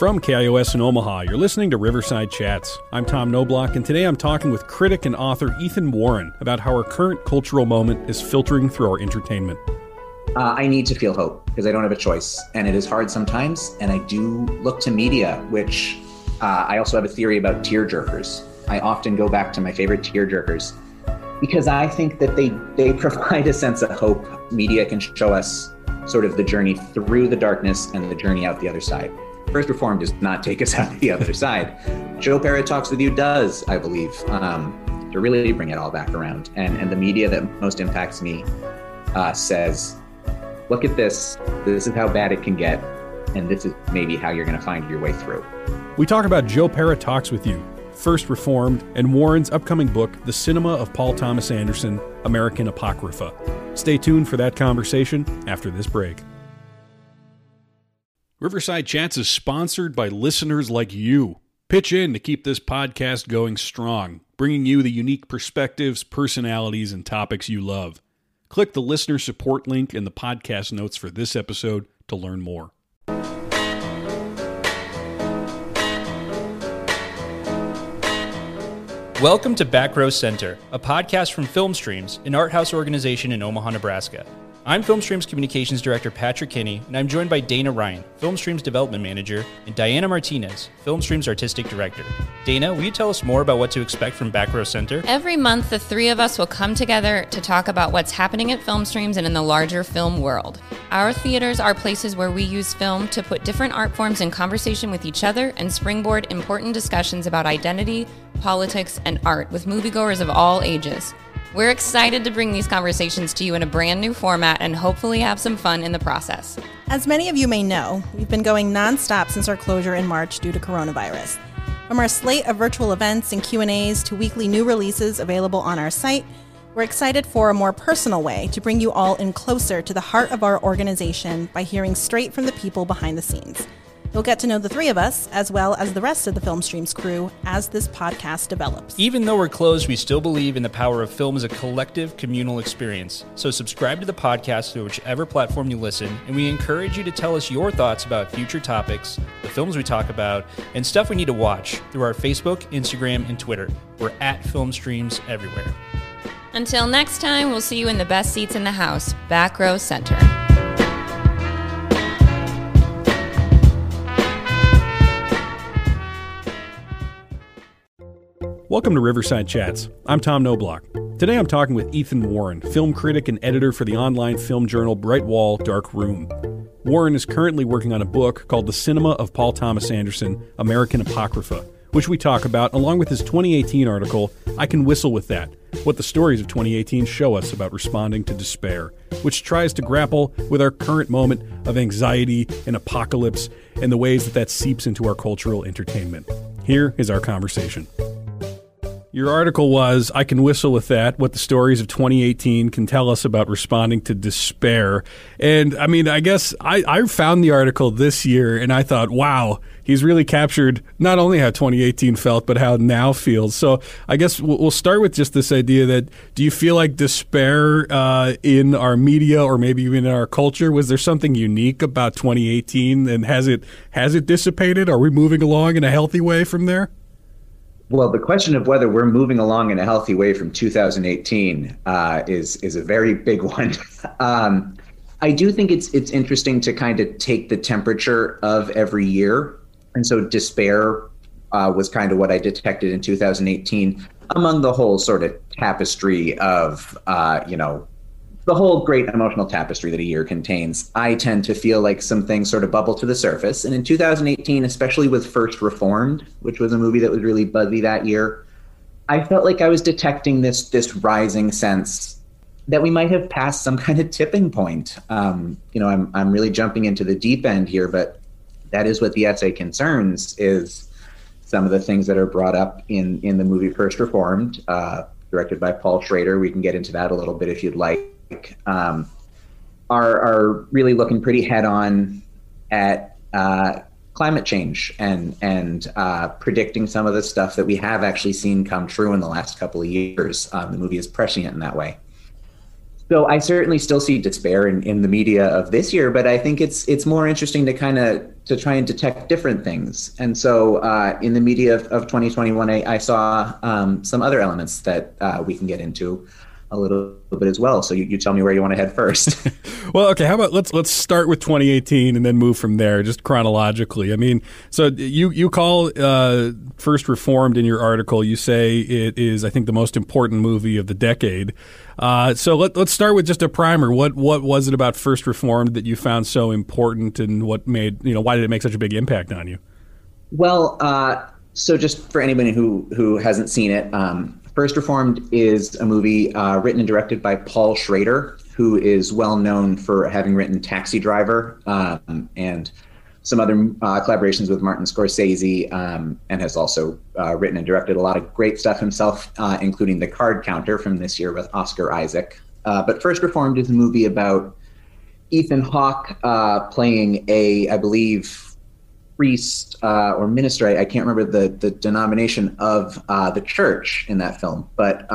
From KIOS in Omaha, you're listening to Riverside Chats. I'm Tom Noblock, and today I'm talking with critic and author Ethan Warren about how our current cultural moment is filtering through our entertainment. I need to feel hope because I don't have a choice, and it is hard sometimes, and I do look to media, which I also have a theory about tearjerkers. I often go back to my favorite tearjerkers because I think that they provide a sense of hope. Media can show us sort of the journey through the darkness and the journey out the other side. First Reformed does not take us out the other side. Joe Pera Talks With You does, I believe, to really bring it all back around. And the media that most impacts me says, look at this. This is how bad it can get. And this is maybe how you're going to find your way through. We talk about Joe Pera Talks With You, First Reformed, and Warren's upcoming book, The Cinema of Paul Thomas Anderson, American Apocrypha. Stay tuned for that conversation after this break. Riverside Chats is sponsored by listeners like you. Pitch in to keep this podcast going strong, bringing you the unique perspectives, personalities, and topics you love. Click the listener support link in the podcast notes for this episode to learn more. Welcome to Back Row Center, a podcast from Film Streams, an art house organization in Omaha, Nebraska. I'm FilmStream's Communications Director Patrick Kinney, and I'm joined by Dana Ryan, FilmStream's Development Manager, and Diana Martinez, FilmStream's Artistic Director. Dana, will you tell us more about what to expect from Back Row Center? Every month, the three of us will come together to talk about what's happening at FilmStreams and in the larger film world. Our theaters are places where we use film to put different art forms in conversation with each other and springboard important discussions about identity, politics, and art with moviegoers of all ages. We're excited to bring these conversations to you in a brand new format and hopefully have some fun in the process. As many of you may know, we've been going nonstop since our closure in March due to coronavirus. From our slate of virtual events and Q&As to weekly new releases available on our site, we're excited for a more personal way to bring you all in closer to the heart of our organization by hearing straight from the people behind the scenes. You'll get to know the three of us, as well as the rest of the Film Streams crew, as this podcast develops. Even though we're closed, we still believe in the power of film as a collective, communal experience. So subscribe to the podcast through whichever platform you listen, and we encourage you to tell us your thoughts about future topics, the films we talk about, and stuff we need to watch through our Facebook, Instagram, and Twitter. We're at Film Streams everywhere. Until next time, we'll see you in the best seats in the house, Back Row Center. Welcome to Riverside Chats. I'm Tom Noblock. Today I'm talking with Ethan Warren, film critic and editor for the online film journal Bright Wall, Dark Room. Warren is currently working on a book called The Cinema of Paul Thomas Anderson, American Apocrypha, which we talk about along with his 2018 article, I Can Whistle With That, What the Stories of 2018 Show Us About Responding to Despair, which tries to grapple with our current moment of anxiety and apocalypse and the ways that that seeps into our cultural entertainment. Here is our conversation. Your article was, I Can Whistle With That, What the Stories of 2018 Can Tell Us About Responding to Despair. And, I mean, I guess I found the article this year, and I thought, wow, he's really captured not only how 2018 felt, but how now feels. So I guess we'll start with just this idea that, do you feel like despair in our media or maybe even in our culture? Was there something unique about 2018, and has it dissipated? Are we moving along in a healthy way from there? Well, the question of whether we're moving along in a healthy way from 2018 is a very big one. I do think it's interesting to kind of take the temperature of every year. And so despair was kind of what I detected in 2018 among the whole sort of tapestry of, the whole great emotional tapestry that a year contains. I tend to feel like some things sort of bubble to the surface. And in 2018, especially with First Reformed, which was a movie that was really buzzy that year, I felt like I was detecting this rising sense that we might have passed some kind of tipping point. I'm really jumping into the deep end here, but that is what the essay concerns, is some of the things that are brought up in the movie First Reformed, directed by Paul Schrader. We can get into that a little bit if you'd like. Are really looking pretty head on at climate change and predicting some of the stuff that we have actually seen come true in the last couple of years. The movie is prescient in that way. So I certainly still see despair in the media of this year, but I think it's more interesting to kind of to try and detect different things. And so in the media of 2021, I saw some other elements that we can get into a little bit as well. So you tell me where you want to head first. Well, okay. How about let's start with 2018 and then move from there, just chronologically. I mean, so you call First Reformed in your article. You say it is, I think, the most important movie of the decade. So let's start with just a primer. What was it about First Reformed that you found so important, and what made why did it make such a big impact on you? Well, so just for anybody who hasn't seen it. First Reformed is a movie written and directed by Paul Schrader, who is well known for having written Taxi Driver and some other collaborations with Martin Scorsese, and has also written and directed a lot of great stuff himself, including The Card Counter from this year with Oscar Isaac. But First Reformed is a movie about Ethan Hawke playing a, I believe, priest or minister, I can't remember the denomination of the church in that film, but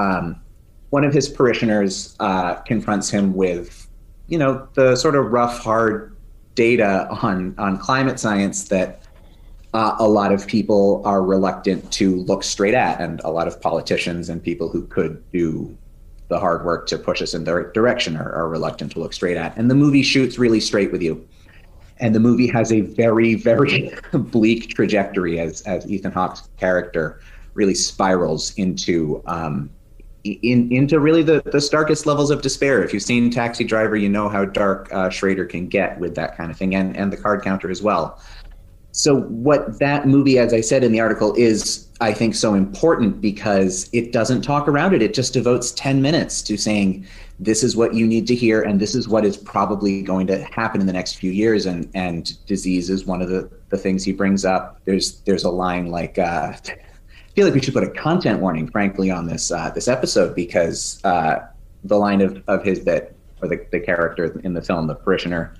one of his parishioners confronts him with, the sort of rough, hard data on climate science that a lot of people are reluctant to look straight at, and a lot of politicians and people who could do the hard work to push us in the right direction are reluctant to look straight at. And the movie shoots really straight with you. And the movie has a very, very bleak trajectory as Ethan Hawke's character really spirals into really the starkest levels of despair. If you've seen Taxi Driver, you know how dark Schrader can get with that kind of thing, and The Card Counter as well. So what that movie, as I said in the article, is, I think, so important because it doesn't talk around it. It just devotes 10 minutes to saying, this is what you need to hear, and this is what is probably going to happen in the next few years. And disease is one of the things he brings up. There's a line like, I feel like we should put a content warning, frankly, on this episode, because the line of his that, or the character in the film, the parishioner,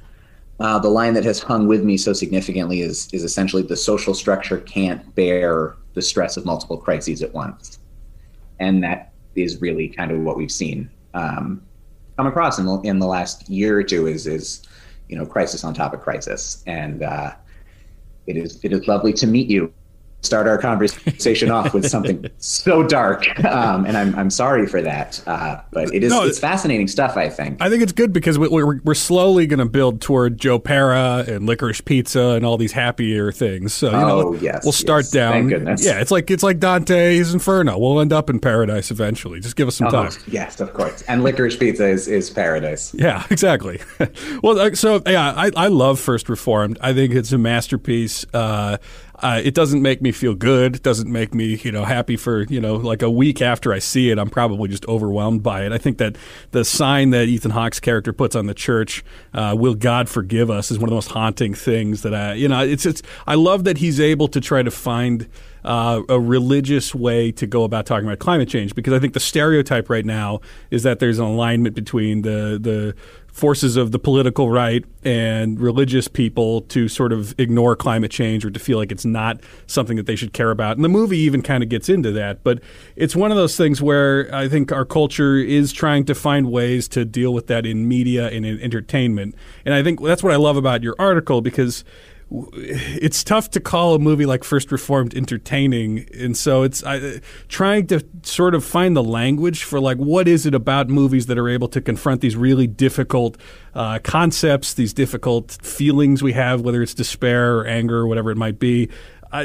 the line that has hung with me so significantly is essentially, the social structure can't bear the stress of multiple crises at once. And that is really kind of what we've seen come across in the last year or two is crisis on top of crisis. And it is lovely to meet you. Start our conversation off with something so dark, and I'm sorry for that, but it's fascinating stuff. I think it's good because we're slowly going to build toward Joe Pera and Licorice Pizza and all these happier things. So we'll start down. Thank goodness. Yeah, it's like Dante's Inferno. We'll end up in paradise eventually. Just give us some time. Yes, of course. And Licorice Pizza is paradise. Yeah, exactly. Well, so yeah, I love First Reformed. I think it's a masterpiece. It doesn't make me feel good. It doesn't make me, happy for, like a week after I see it. I'm probably just overwhelmed by it. I think that the sign that Ethan Hawke's character puts on the church, "Will God forgive us?" is one of the most haunting things that I love that he's able to try to find a religious way to go about talking about climate change, because I think the stereotype right now is that there's an alignment between the forces of the political right and religious people to sort of ignore climate change or to feel like it's not something that they should care about. And the movie even kind of gets into that. But it's one of those things where I think our culture is trying to find ways to deal with that in media and in entertainment. And I think that's what I love about your article, because it's tough to call a movie like First Reformed entertaining, and so it's trying to sort of find the language for, like, what is it about movies that are able to confront these really difficult concepts, these difficult feelings we have, whether it's despair or anger or whatever it might be. How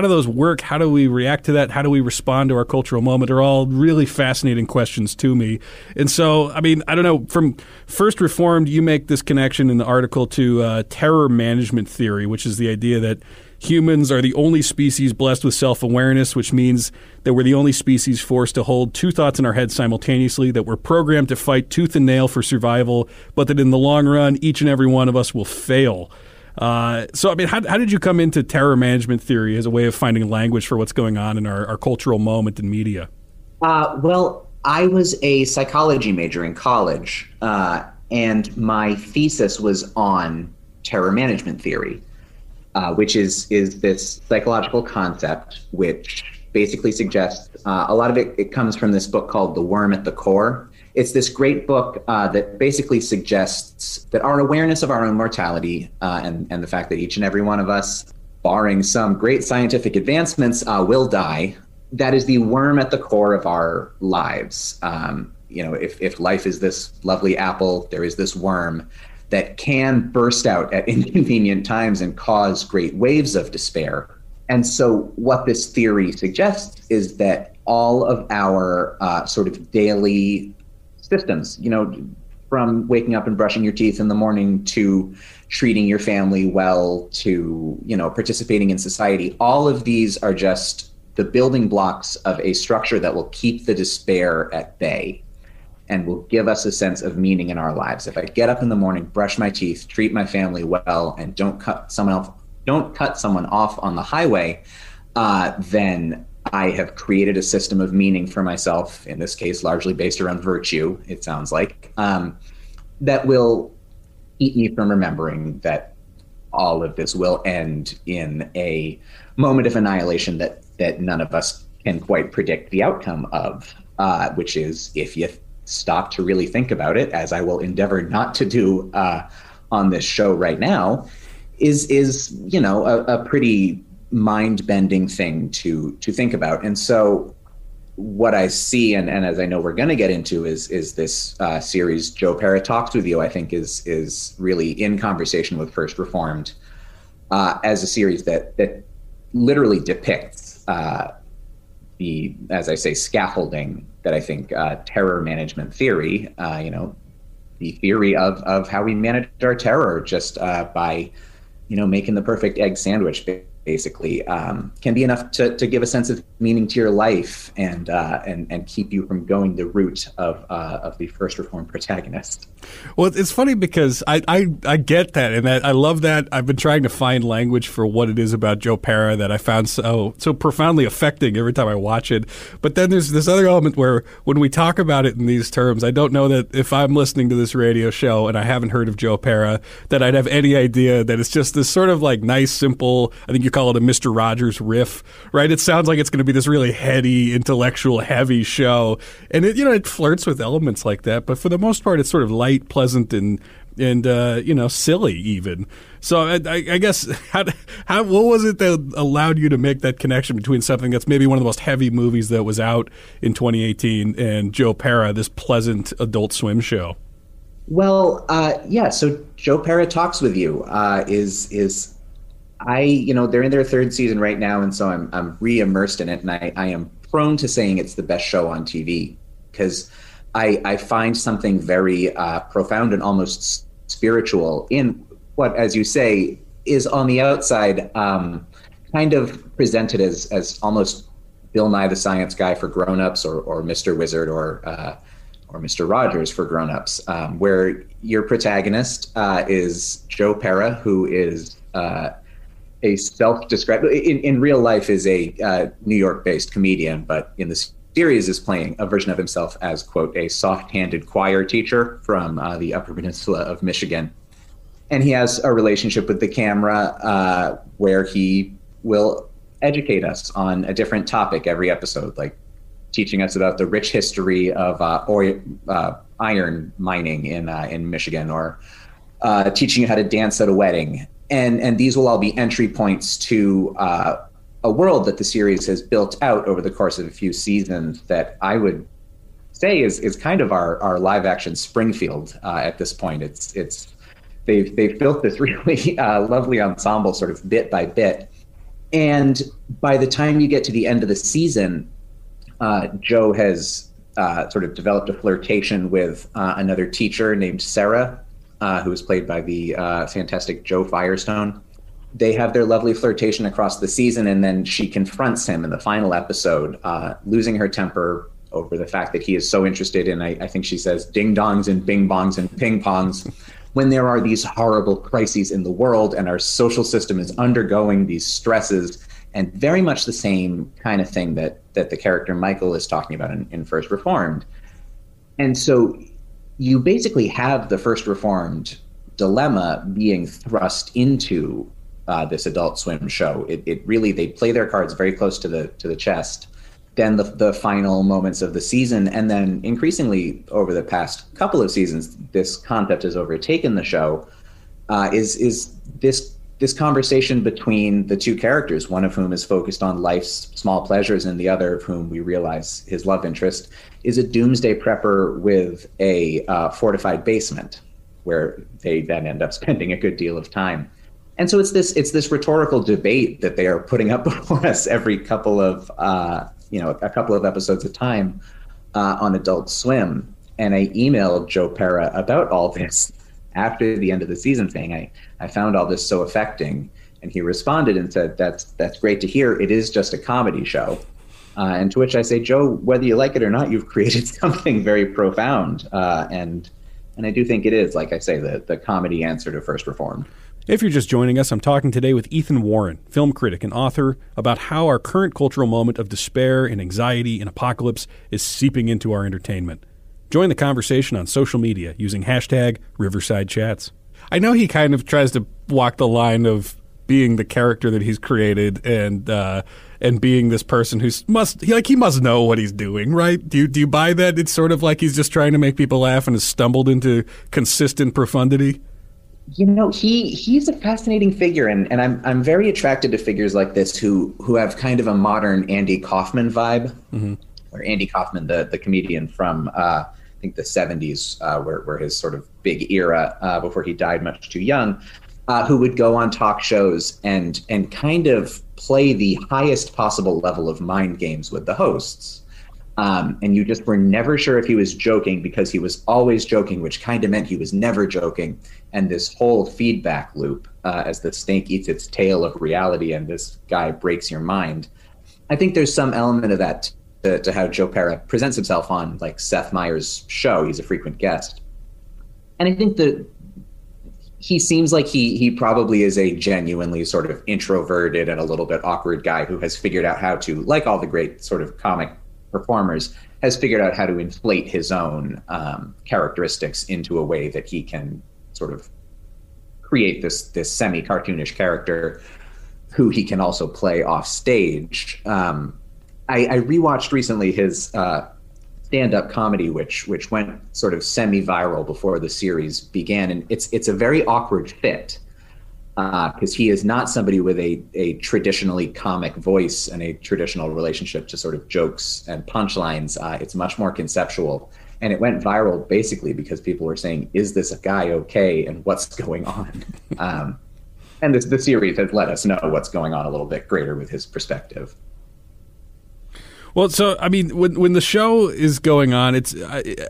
do those work? How do we react to that? How do we respond to our cultural moment? Are all really fascinating questions to me. And so, I don't know, from First Reformed, you make this connection in the article to terror management theory, which is the idea that humans are the only species blessed with self-awareness, which means that we're the only species forced to hold two thoughts in our heads simultaneously, that we're programmed to fight tooth and nail for survival, but that in the long run, each and every one of us will fail. How did you come into terror management theory as a way of finding language for what's going on in our cultural moment in media? Well, I was a psychology major in college, and my thesis was on terror management theory, which is this psychological concept which basically suggests, a lot of it comes from this book called The Worm at the Core. It's this great book that basically suggests that our awareness of our own mortality and the fact that each and every one of us, barring some great scientific advancements, will die, that is the worm at the core of our lives. If life is this lovely apple, there is this worm that can burst out at inconvenient times and cause great waves of despair. And so what this theory suggests is that all of our sort of daily systems, from waking up and brushing your teeth in the morning to treating your family well to, participating in society, all of these are just the building blocks of a structure that will keep the despair at bay and will give us a sense of meaning in our lives. If I get up in the morning, brush my teeth, treat my family well, and don't cut someone off on the highway, then I have created a system of meaning for myself, in this case, largely based around virtue, it sounds like, that will keep me from remembering that all of this will end in a moment of annihilation that none of us can quite predict the outcome of, which is, if you stop to really think about it, as I will endeavor not to do on this show right now, is a pretty mind-bending thing to think about. And so what I see, and as I know we're going to get into, is this series, Joe Pera Talks with You, I think is really in conversation with First Reformed as a series that literally depicts the, as I say, scaffolding that I think terror management theory, the theory of how we manage our terror just by, making the perfect egg sandwich, basically, can be enough to give a sense of meaning to your life and keep you from going the route of the First Reformed protagonist. Well, it's funny because I get that, and that I love that. I've been trying to find language for what it is about Joe Pera that I found so profoundly affecting every time I watch it. But then there's this other element where when we talk about it in these terms, I don't know that if I'm listening to this radio show and I haven't heard of Joe Pera, that I'd have any idea that it's just this sort of like nice, simple, I think you call it a Mr. Rogers riff, right? It sounds like it's going to be this really heady, intellectual, heavy show. And it, it flirts with elements like that. But for the most part, it's sort of light, pleasant, and silly even. So I guess, what was it that allowed you to make that connection between something that's maybe one of the most heavy movies that was out in 2018 and Joe Pera, this pleasant Adult Swim show? Well, so Joe Pera Talks with You is... they're in their third season right now, and so I'm re-immersed in it, and I am prone to saying it's the best show on TV because I find something very profound and almost spiritual in what, as you say, is on the outside kind of presented as almost Bill Nye the Science Guy for grown-ups or Mr. Wizard or Mr. Rogers for grown-ups, where your protagonist is Joe Pera, who is... a self-described, in real life, is a New York-based comedian, but in the series is playing a version of himself as, quote, a soft-handed choir teacher from the Upper Peninsula of Michigan. And he has a relationship with the camera where he will educate us on a different topic every episode, like teaching us about the rich history of iron mining in Michigan, or teaching you how to dance at a wedding. And these will all be entry points to a world that the series has built out over the course of a few seasons that I would say is kind of our live action Springfield at this point. It's they've built this really lovely ensemble sort of bit by bit, and by the time you get to the end of the season, Joe has sort of developed a flirtation with another teacher named Sarah, who was played by the fantastic Joe Firestone. They have their lovely flirtation across the season, and then she confronts him in the final episode, losing her temper over the fact that he is so interested in, I think she says, ding-dongs and bing-bongs and ping-pongs, when there are these horrible crises in the world and our social system is undergoing these stresses, and very much the same kind of thing that the character Michael is talking about in First Reformed. And so... you basically have the First Reformed dilemma being thrust into this Adult Swim show. It really, they play their cards very close to the chest, then the final moments of the season. And then increasingly over the past couple of seasons, this concept has overtaken the show, is this conversation between the two characters, one of whom is focused on life's small pleasures and the other of whom we realize his love interest is a doomsday prepper with a fortified basement where they then end up spending a good deal of time. And so it's this rhetorical debate that they are putting up before us every couple of, a couple of episodes at time on Adult Swim. And I emailed Joe Pera about all this after the end of the season saying, I found all this so affecting. And he responded and said, that's great to hear. It is just a comedy show. And to which I say, Joe, whether you like it or not, you've created something very profound. And I do think it is, like I say, the comedy answer to First Reformed. If you're just joining us, I'm talking today with Ethan Warren, film critic and author, about how our current cultural moment of despair and anxiety and apocalypse is seeping into our entertainment. Join the conversation on social media using hashtag Riverside Chats. I know he kind of tries to walk the line of being the character that he's created and being this person who must know what he's doing, right? Do you buy that? It's sort of like he's just trying to make people laugh and has stumbled into consistent profundity. You know, he's a fascinating figure, and I'm very attracted to figures like this who have kind of a modern Andy Kaufman vibe, mm-hmm. or Andy Kaufman, the comedian from I think the 70s, were his sort of big era before he died much too young, who would go on talk shows and kind of play the highest possible level of mind games with the hosts. And you just were never sure if he was joking because he was always joking, which kind of meant he was never joking. And this whole feedback loop as the snake eats its tail of reality and this guy breaks your mind. I think there's some element of that to how Joe Pera presents himself on like Seth Meyers' show. He's a frequent guest. And I think that he seems like he probably is a genuinely sort of introverted and a little bit awkward guy who has figured out how to, like all the great sort of comic performers, has figured out how to inflate his own characteristics into a way that he can sort of create this semi-cartoonish character who he can also play off stage. I rewatched recently his stand-up comedy, which went sort of semi-viral before the series began, and it's a very awkward fit because he is not somebody with a traditionally comic voice and a traditional relationship to sort of jokes and punchlines. It's much more conceptual. And it went viral basically because people were saying, is this guy okay? And what's going on? And the series has let us know what's going on a little bit greater with his perspective. Well, so, I mean, when the show is going on,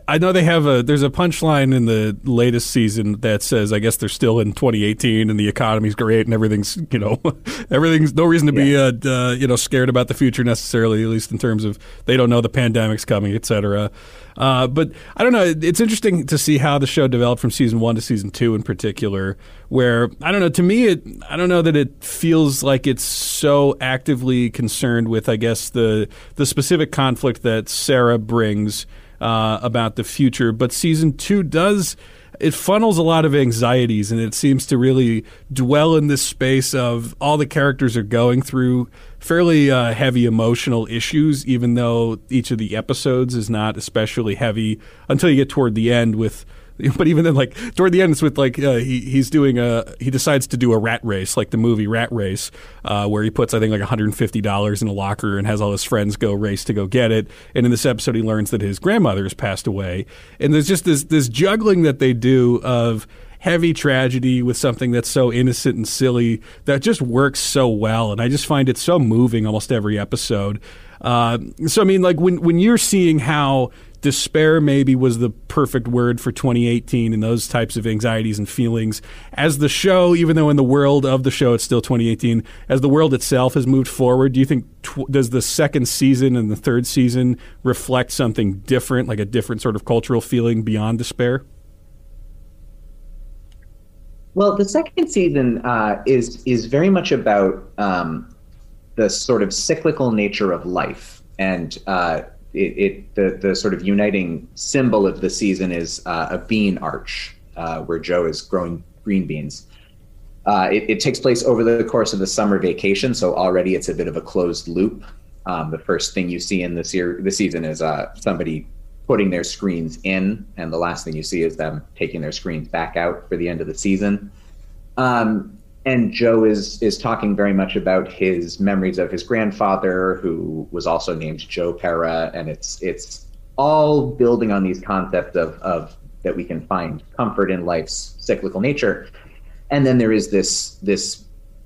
I know they have there's a punchline in the latest season that says, I guess they're still in 2018 and the economy's great and everything's no reason to be, scared about the future necessarily, at least in terms of they don't know the pandemic's coming, et cetera. But I don't know. It's interesting to see how the show developed from season 1 to season 2 in particular, where, I don't know, to me, I don't know that it feels like it's so actively concerned with, I guess, the specific conflict that Sarah brings about the future. But season 2 does, it funnels a lot of anxieties, and it seems to really dwell in this space of all the characters are going through fairly heavy emotional issues, even though each of the episodes is not especially heavy until you get toward the end with, but even then, like toward the end, it's with like he decides to do a rat race, like the movie Rat Race, where he puts, I think, like $150 in a locker and has all his friends go race to go get it. And in this episode, he learns that his grandmother has passed away. And there's just this juggling that they do of heavy tragedy with something that's so innocent and silly that just works so well. And I just find it so moving almost every episode. So, I mean, like when you're seeing how despair maybe was the perfect word for 2018 and those types of anxieties and feelings as the show, even though in the world of the show it's still 2018, as the world itself has moved forward, do you think does the second season and the third season reflect something different, like a different sort of cultural feeling beyond despair? Well, the second season is very much about the sort of cyclical nature of life, and the sort of uniting symbol of the season is a bean arch where Joe is growing green beans. It takes place over the course of the summer vacation, so already it's a bit of a closed loop. The first thing you see in this season is somebody putting their screens in, and the last thing you see is them taking their screens back out for the end of the season. And Joe is talking very much about his memories of his grandfather, who was also named Joe Pera, and it's all building on these concepts of that we can find comfort in life's cyclical nature. And then there is this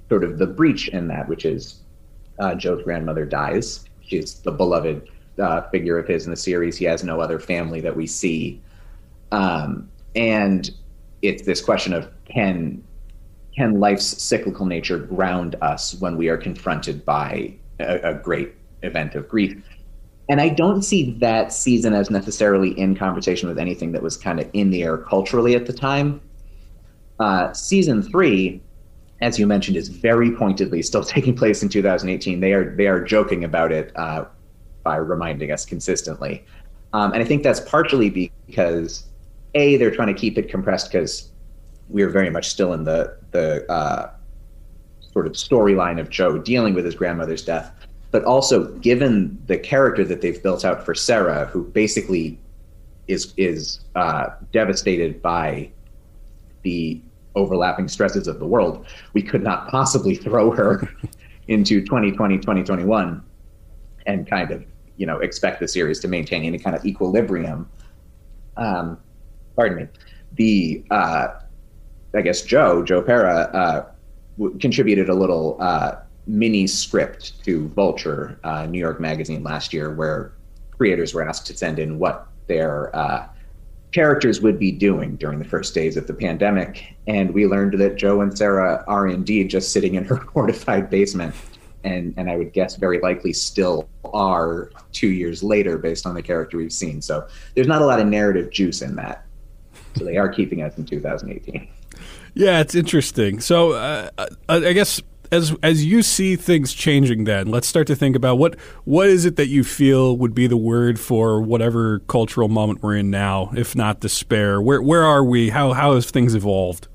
sort of the breach in that, which is Joe's grandmother dies. She's the beloved figure of his in the series. He has no other family that we see. And it's this question of can life's cyclical nature ground us when we are confronted by a great event of grief? And I don't see that season as necessarily in conversation with anything that was kind of in the air culturally at the time. Season 3, as you mentioned, is very pointedly still taking place in 2018. They are joking about it by reminding us consistently. And I think that's partially because, A, they're trying to keep it compressed because we're very much still in the sort of storyline of Joe dealing with his grandmother's death, but also given the character that they've built out for Sarah, who basically is devastated by the overlapping stresses of the world, we could not possibly throw her into 2020, 2021 and kind of, expect the series to maintain any kind of equilibrium. Pardon me. I guess Joe Pera, contributed a little mini script to Vulture, New York Magazine last year, where creators were asked to send in what their characters would be doing during the first days of the pandemic. And we learned that Joe and Sarah are indeed just sitting in her fortified basement. And I would guess very likely still are 2 years later based on the character we've seen. So there's not a lot of narrative juice in that. So they are keeping us in 2018. Yeah, it's interesting. So I guess as you see things changing then, let's start to think about what is it that you feel would be the word for whatever cultural moment we're in now, if not despair? Where are we? How have things evolved?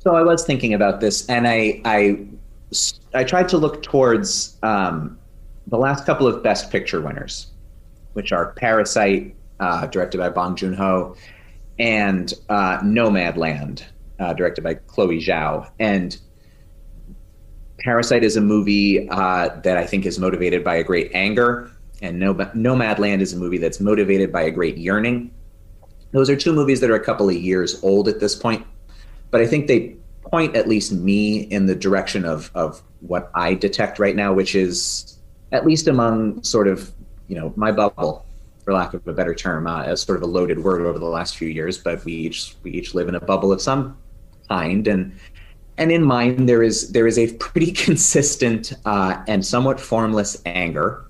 So I was thinking about this, and I tried to look towards the last couple of Best Picture winners, which are Parasite, directed by Bong Joon-ho, and Nomadland, directed by Chloe Zhao. And Parasite is a movie that I think is motivated by a great anger, and Nomadland is a movie that's motivated by a great yearning. Those are two movies that are a couple of years old at this point, but I think they point at least me in the direction of what I detect right now, which is, at least among sort of, my bubble, for lack of a better term, as sort of a loaded word over the last few years, but we each live in a bubble of some kind, and in mine there is a pretty consistent and somewhat formless anger,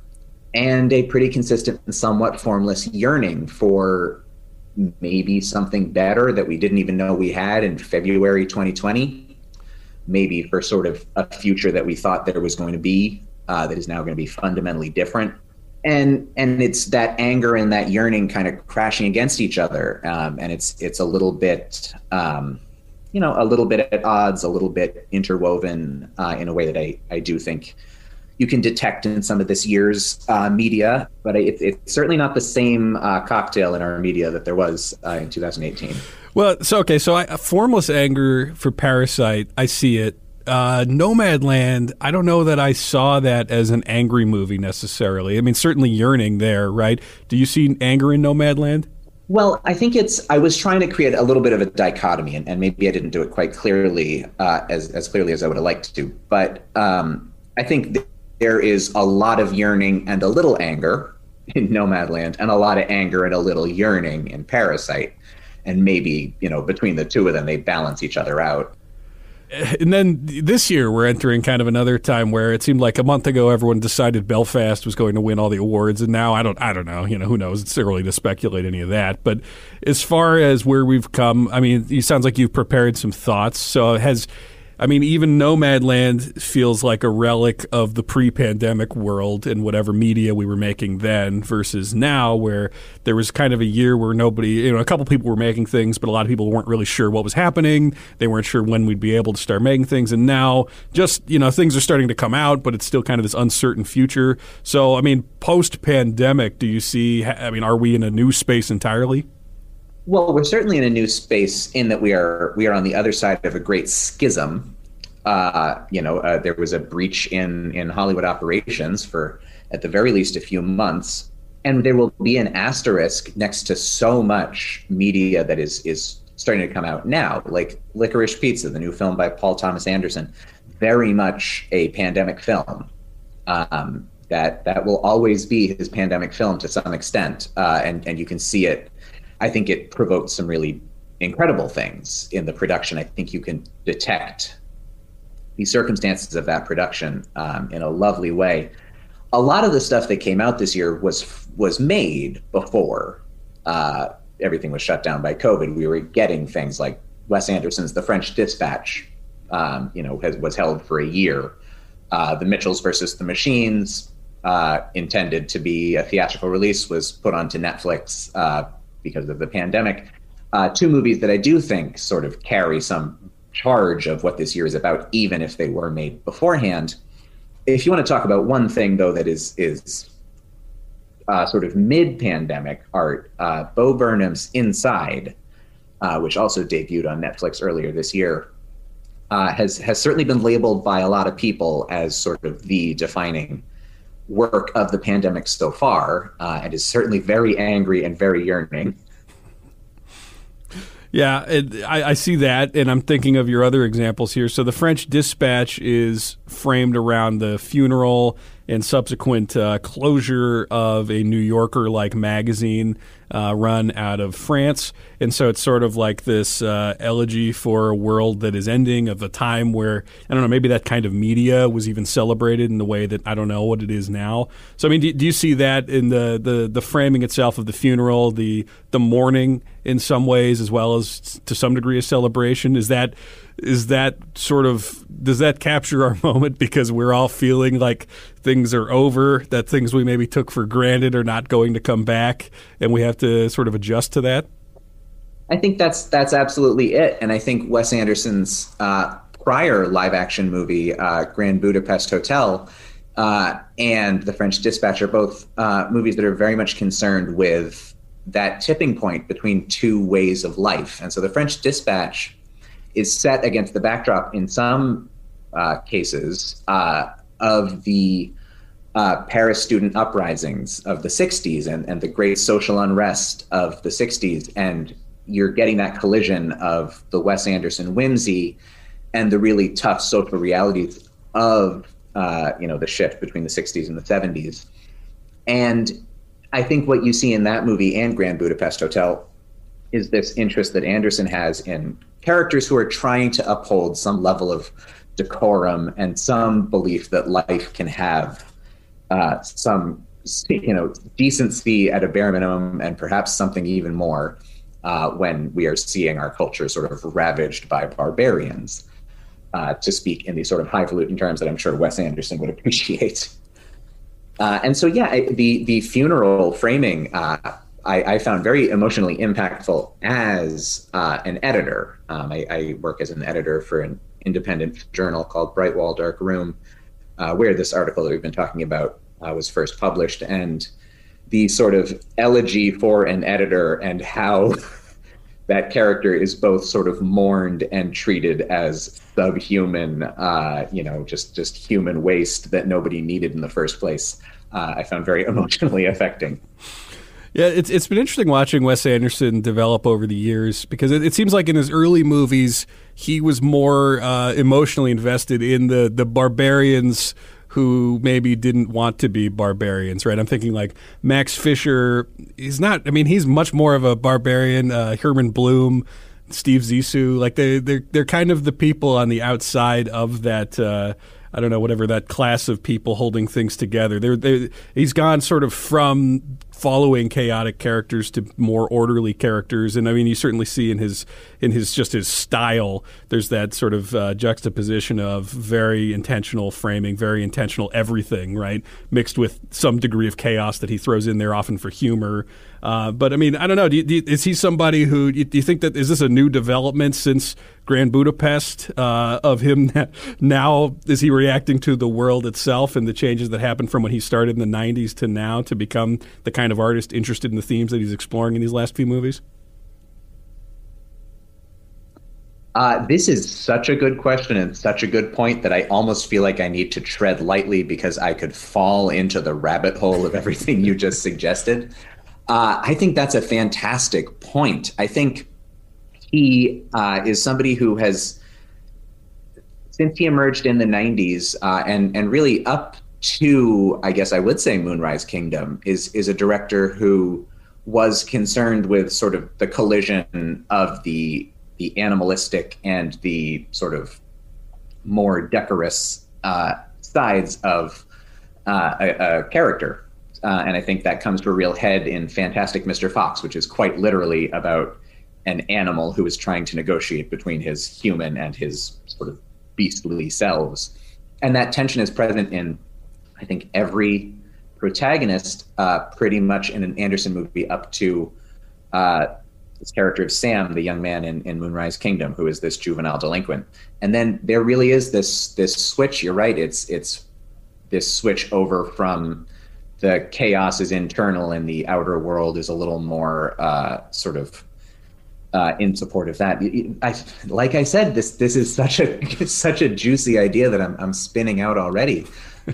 and a pretty consistent and somewhat formless yearning for maybe something better that we didn't even know we had in February 2020, maybe for sort of a future that we thought there was going to be that is now going to be fundamentally different. And it's that anger and that yearning kind of crashing against each other, and it's a little bit, a little bit at odds, a little bit interwoven in a way that I do think you can detect in some of this year's media, but it's certainly not the same cocktail in our media that there was in 2018. Well, so formless anger for Parasite, I see it. Nomadland, I don't know that I saw that as an angry movie necessarily. I mean, certainly yearning there, right? Do you see anger in Nomadland? Well, I think I was trying to create a little bit of a dichotomy, and maybe I didn't do it quite clearly, as clearly as I would have liked to. But I think there is a lot of yearning and a little anger in Nomadland, and a lot of anger and a little yearning in Parasite. And maybe, between the two of them, they balance each other out. And then this year, we're entering kind of another time where it seemed like a month ago everyone decided Belfast was going to win all the awards, and now I don't know, who knows? It's early to speculate any of that. But as far as where we've come, I mean, it sounds like you've prepared some thoughts. So has I mean, even Nomadland feels like a relic of the pre-pandemic world and whatever media we were making then versus now, where there was kind of a year where nobody, you know, a couple people were making things, but a lot of people weren't really sure what was happening. They weren't sure when we'd be able to start making things. And now just, you know, things are starting to come out, but it's still kind of this uncertain future. So, I mean, post-pandemic, do you see, I mean, are we in a new space entirely? Well, we're certainly in a new space in that we are on the other side of a great schism. There was a breach in Hollywood operations for, at the very least, a few months. And there will be an asterisk next to so much media that is starting to come out now, like Licorice Pizza, the new film by Paul Thomas Anderson, very much a pandemic film. That will always be his pandemic film to some extent, and you can see it. I think it provoked some really incredible things in the production. I think you can detect the circumstances of that production in a lovely way. A lot of the stuff that came out this year was made before everything was shut down by COVID. We were getting things like Wes Anderson's The French Dispatch, was held for a year. The Mitchells versus the Machines, intended to be a theatrical release, was put onto Netflix because of the pandemic. Two movies that I do think sort of carry some charge of what this year is about, even if they were made beforehand. If you want to talk about one thing, though, that is sort of mid-pandemic art, Bo Burnham's Inside, which also debuted on Netflix earlier this year, has certainly been labeled by a lot of people as sort of the defining work of the pandemic so far, and is certainly very angry and very yearning. Yeah, I see that, and I'm thinking of your other examples here. So The French Dispatch is framed around the funeral and subsequent closure of a New Yorker-like magazine run out of France. And so it's sort of like this elegy for a world that is ending, of a time where, I don't know, maybe that kind of media was even celebrated in the way that I don't know what it is now. So, I mean, do you see that in the framing itself of the funeral, the mourning in some ways, as well as to some degree a celebration? Is that sort of, does that capture our moment because we're all feeling like things are over, that things we maybe took for granted are not going to come back, and we have to sort of adjust to that? I think that's absolutely it. And I think Wes Anderson's prior live action movie, Grand Budapest Hotel, and The French Dispatch are both movies that are very much concerned with that tipping point between two ways of life. And so The French Dispatch is set against the backdrop in some cases of the Paris student uprisings of the 60s and the great social unrest of the 60s. And you're getting that collision of the Wes Anderson whimsy and the really tough social realities of the shift between the 60s and the 70s. And I think what you see in that movie and Grand Budapest Hotel is this interest that Anderson has in characters who are trying to uphold some level of decorum and some belief that life can have some, decency at a bare minimum, and perhaps something even more when we are seeing our culture sort of ravaged by barbarians, to speak in these sort of highfalutin terms that I'm sure Wes Anderson would appreciate. The funeral framing I found very emotionally impactful as an editor. I work as an editor for an independent journal called Bright Wall, Dark Room, where this article that we've been talking about was first published, and the sort of elegy for an editor and how that character is both sort of mourned and treated as subhuman, just human waste that nobody needed in the first place, I found very emotionally affecting. Yeah, it's been interesting watching Wes Anderson develop over the years, because it seems like in his early movies, he was more emotionally invested in the barbarians who maybe didn't want to be barbarians, right? I'm thinking like Max Fisher. He's much more of a barbarian, Herman Bloom, Steve Zissou. Like they're kind of the people on the outside of that whatever that class of people holding things together. He's gone sort of from following chaotic characters to more orderly characters. And I mean, you certainly see in his style, there's that sort of juxtaposition of very intentional framing, very intentional everything, right? Mixed with some degree of chaos that he throws in there, often for humor. But I mean, I don't know. Is he somebody who, do you think that, is this a new development since Grand Budapest of him now? Is he reacting to the world itself and the changes that happened from when he started in the 90s to now to become the kind of artist interested in the themes that he's exploring in these last few movies? This is such a good question and such a good point that I almost feel like I need to tread lightly because I could fall into the rabbit hole of everything you just suggested. I think that's a fantastic point. I think he is somebody who has, since he emerged in the 90s and really up to, I guess I would say, Moonrise Kingdom, is a director who was concerned with sort of the collision of the animalistic and the sort of more decorous sides of a character. And I think that comes to a real head in Fantastic Mr. Fox, which is quite literally about an animal who is trying to negotiate between his human and his sort of beastly selves. And that tension is present in, I think, every protagonist pretty much in an Anderson movie up to this character of Sam, the young man in Moonrise Kingdom, who is this juvenile delinquent. And then there really is this switch. You're right. It's this switch over from the chaos is internal and the outer world is a little more sort of in support of that. Like I said, this is such a juicy idea that I'm spinning out already.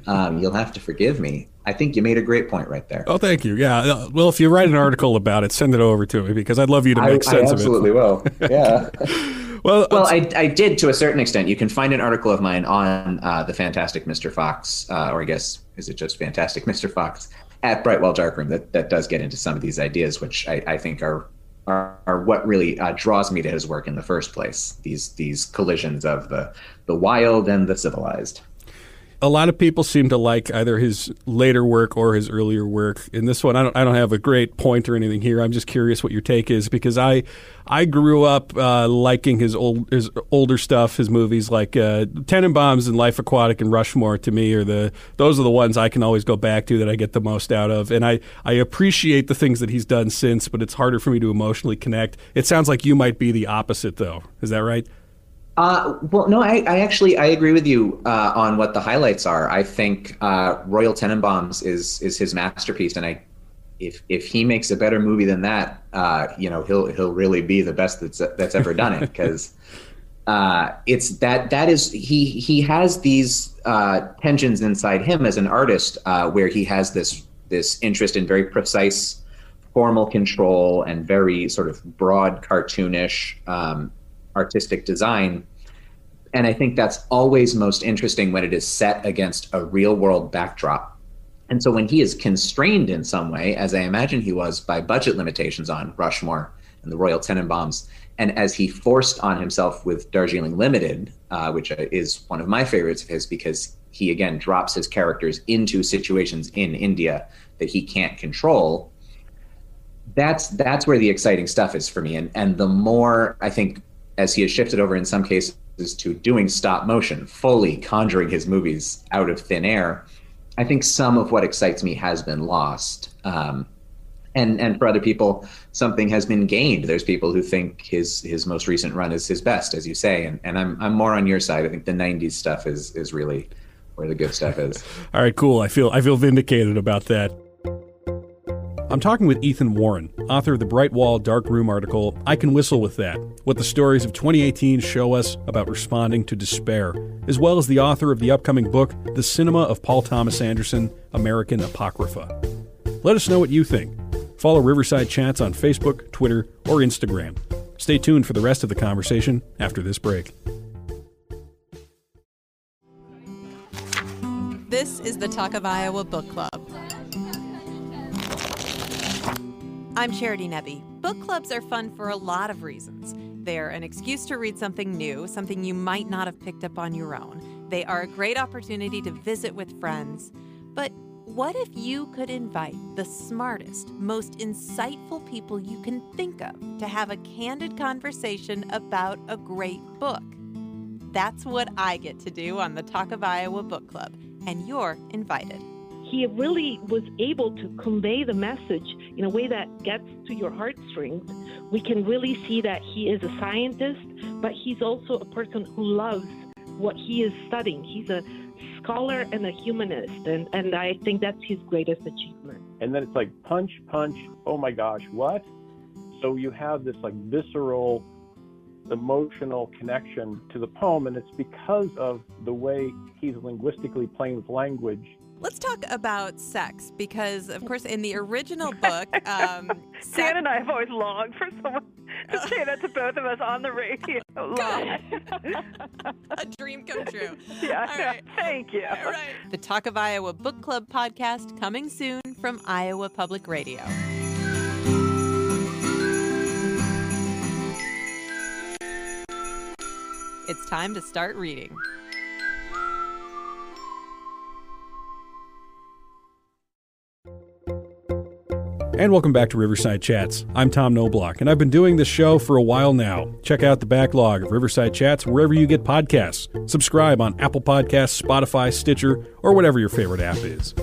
You'll have to forgive me. I think you made a great point right there. Oh, thank you. Yeah. Well, if you write an article about it, send it over to me because I'd love you to make sense of it. I absolutely will. Yeah. Well, I did to a certain extent. You can find an article of mine on the Fantastic Mr. Fox, or I guess, is it just Fantastic Mr. Fox, at Bright Wall Dark Room that does get into some of these ideas, which I think are what really draws me to his work in the first place, these collisions of the wild and the civilized. A lot of people seem to like either his later work or his earlier work. In this one, I don't have a great point or anything here. I'm just curious what your take is, because I grew up liking his older stuff, his movies like Tenenbaums and Life Aquatic and Rushmore. To me, those are the ones I can always go back to that I get the most out of. And I appreciate the things that he's done since, but it's harder for me to emotionally connect. It sounds like you might be the opposite, though. Is that right? Well, no, I agree with you on what the highlights are. I think Royal Tenenbaums is his masterpiece, and if he makes a better movie than that, he'll really be the best that's ever done it, because it's that is he has these tensions inside him as an artist where he has this interest in very precise formal control and very sort of broad cartoonish artistic design. And I think that's always most interesting when it is set against a real world backdrop. And so when he is constrained in some way, as I imagine he was by budget limitations on Rushmore and the Royal Tenenbaums, and as he forced on himself with Darjeeling Limited, which is one of my favorites of his, because he again drops his characters into situations in India that he can't control. That's where the exciting stuff is for me. And the more, I think, as he has shifted over in some cases to doing stop motion, fully conjuring his movies out of thin air, I think some of what excites me has been lost. And for other people, something has been gained. There's people who think his most recent run is his best, as you say, and I'm more on your side. I think the 90s stuff is really where the good stuff is. All right, cool. I feel vindicated about that. I'm talking with Ethan Warren, author of the Bright Wall Dark Room article, I Can Whistle With That, What the Stories of 2018 Show Us About Responding to Despair, as well as the author of the upcoming book, The Cinema of Paul Thomas Anderson, American Apocrypha. Let us know what you think. Follow Riverside Chats on Facebook, Twitter, or Instagram. Stay tuned for the rest of the conversation after this break. This is the Talk of Iowa Book Club. I'm Charity Nebbe. Book clubs are fun for a lot of reasons. They're an excuse to read something new, something you might not have picked up on your own. They are a great opportunity to visit with friends. But What if you could invite the smartest, most insightful people you can think of to have a candid conversation about a great book? That's what I get to do on the Talk of Iowa Book Club, and you're invited. He really was able to convey the message in a way that gets to your heartstrings. We can really see that he is a scientist, but he's also a person who loves what he is studying. He's a scholar and a humanist, and I think that's his greatest achievement. And then it's like punch, punch, oh my gosh, what? So you have this like visceral, emotional connection to the poem, and it's because of the way he's linguistically playing with language. Let's talk about sex, because, of course, in the original book... Dan and I have always longed for someone to say that to both of us on the radio. A dream come true. Yeah, all right. Thank you. All right. The Talk of Iowa Book Club podcast, coming soon from Iowa Public Radio. It's time to start reading. And welcome back to Riverside Chats. I'm Tom Noblock, and I've been doing this show for a while now. Check out the backlog of Riverside Chats wherever you get podcasts. Subscribe on Apple Podcasts, Spotify, Stitcher, or whatever your favorite app is.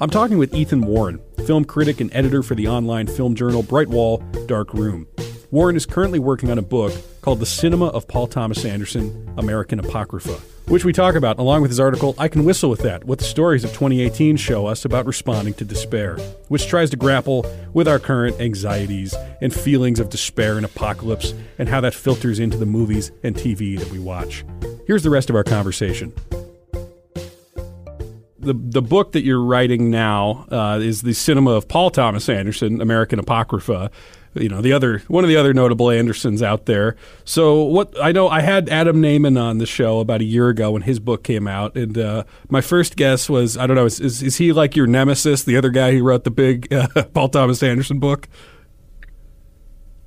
I'm talking with Ethan Warren, film critic and editor for the online film journal Bright Wall, Dark Room. Warren is currently working on a book called The Cinema of Paul Thomas Anderson, American Apocrypha, which we talk about along with his article, I Can Whistle With That, What the Stories of 2018 Show Us About Responding to Despair, which tries to grapple with our current anxieties and feelings of despair and apocalypse and how that filters into the movies and TV that we watch. Here's the rest of our conversation. The book that you're writing now is The Cinema of Paul Thomas Anderson, American Apocrypha. You know, the other one of the other notable Andersons out there. So what I know, I had Adam Nayman on the show about a year ago when his book came out, and my first guess was, I don't know, is he like your nemesis, the other guy who wrote the big Paul Thomas Anderson book?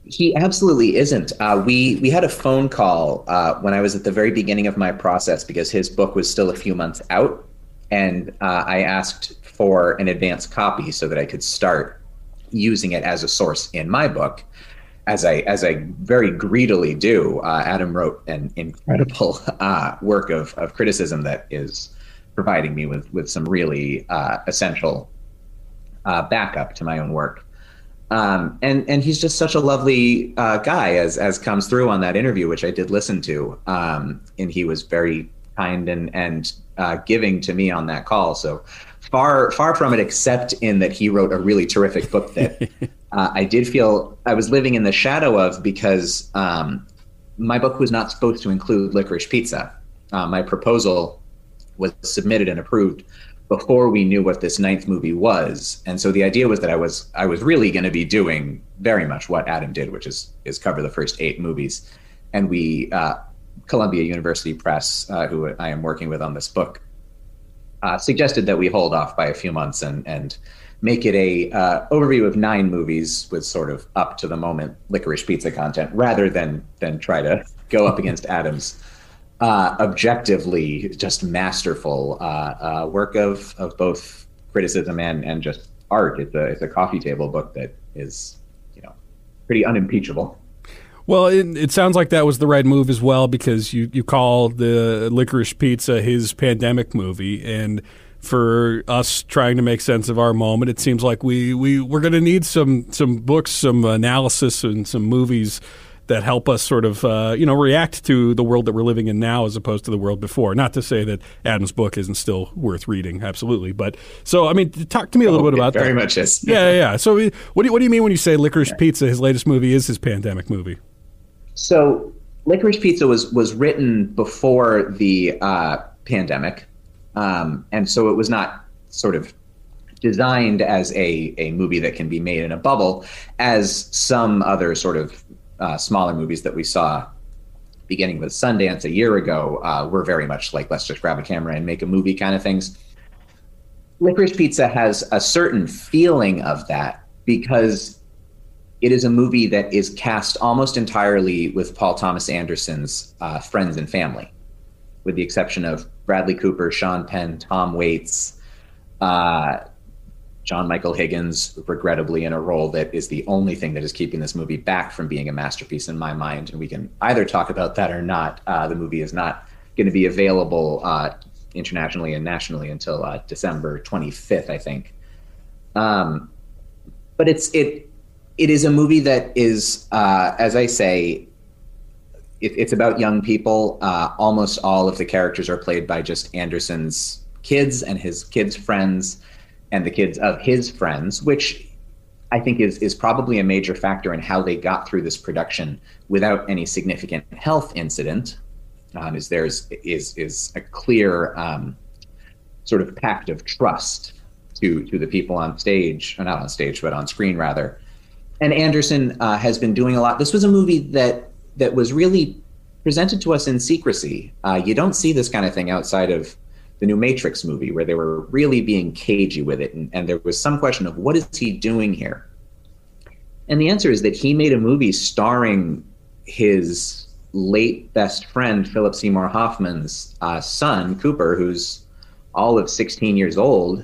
He absolutely isn't. We had a phone call when I was at the very beginning of my process because his book was still a few months out, and I asked for an advance copy so that I could start using it as a source in my book, as I very greedily do. Adam wrote an incredible work of criticism that is providing me with some really essential backup to my own work. And he's just such a lovely guy, as comes through on that interview, which I did listen to. And he was very kind and giving to me on that call. So far from it, except in that he wrote a really terrific book that I did feel I was living in the shadow of, because my book was not supposed to include Licorice Pizza. My proposal was submitted and approved before we knew what this ninth movie was. And so the idea was that I was really going to be doing very much what Adam did, which is cover the first 8 movies. And we, Columbia University Press, who I am working with on this book, suggested that we hold off by a few months and make it a overview of 9 movies with sort of up to the moment Licorice Pizza content, rather than try to go up against Adam's objectively just masterful work of both criticism and just art. It's a coffee table book that is, you know, pretty unimpeachable. Well, it sounds like that was the right move as well, because you call the Licorice Pizza his pandemic movie, and for us trying to make sense of our moment, it seems like we're going to need some books, some analysis, and some movies that help us sort of react to the world that we're living in now as opposed to the world before. Not to say that Adam's book isn't still worth reading, absolutely. But so, I mean, talk to me a little bit about that. Very much is. Yeah. So what do you mean when you say Licorice Pizza, his latest movie, is his pandemic movie? So Licorice Pizza was written before the pandemic, and so it was not sort of designed as a movie that can be made in a bubble, as some other sort of smaller movies that we saw beginning with Sundance a year ago were very much like, let's just grab a camera and make a movie kind of things. Licorice Pizza has a certain feeling of that because it is a movie that is cast almost entirely with Paul Thomas Anderson's friends and family, with the exception of Bradley Cooper, Sean Penn, Tom Waits, John Michael Higgins, regrettably, in a role that is the only thing that is keeping this movie back from being a masterpiece in my mind. And we can either talk about that or not. The movie is not going to be available internationally and nationally until December 25th, I think. But it is a movie that is, as I say, it's about young people. Almost all of the characters are played by just Anderson's kids and his kids' friends and the kids of his friends, which I think is probably a major factor in how they got through this production without any significant health incident. There's a clear sort of pact of trust to the people on stage, or not on stage, but on screen rather. And Anderson has been doing a lot. This was a movie that was really presented to us in secrecy. You don't see this kind of thing outside of the new Matrix movie, where they were really being cagey with it. And there was some question of, what is he doing here? And the answer is that he made a movie starring his late best friend, Philip Seymour Hoffman's son, Cooper, who's all of 16 years old.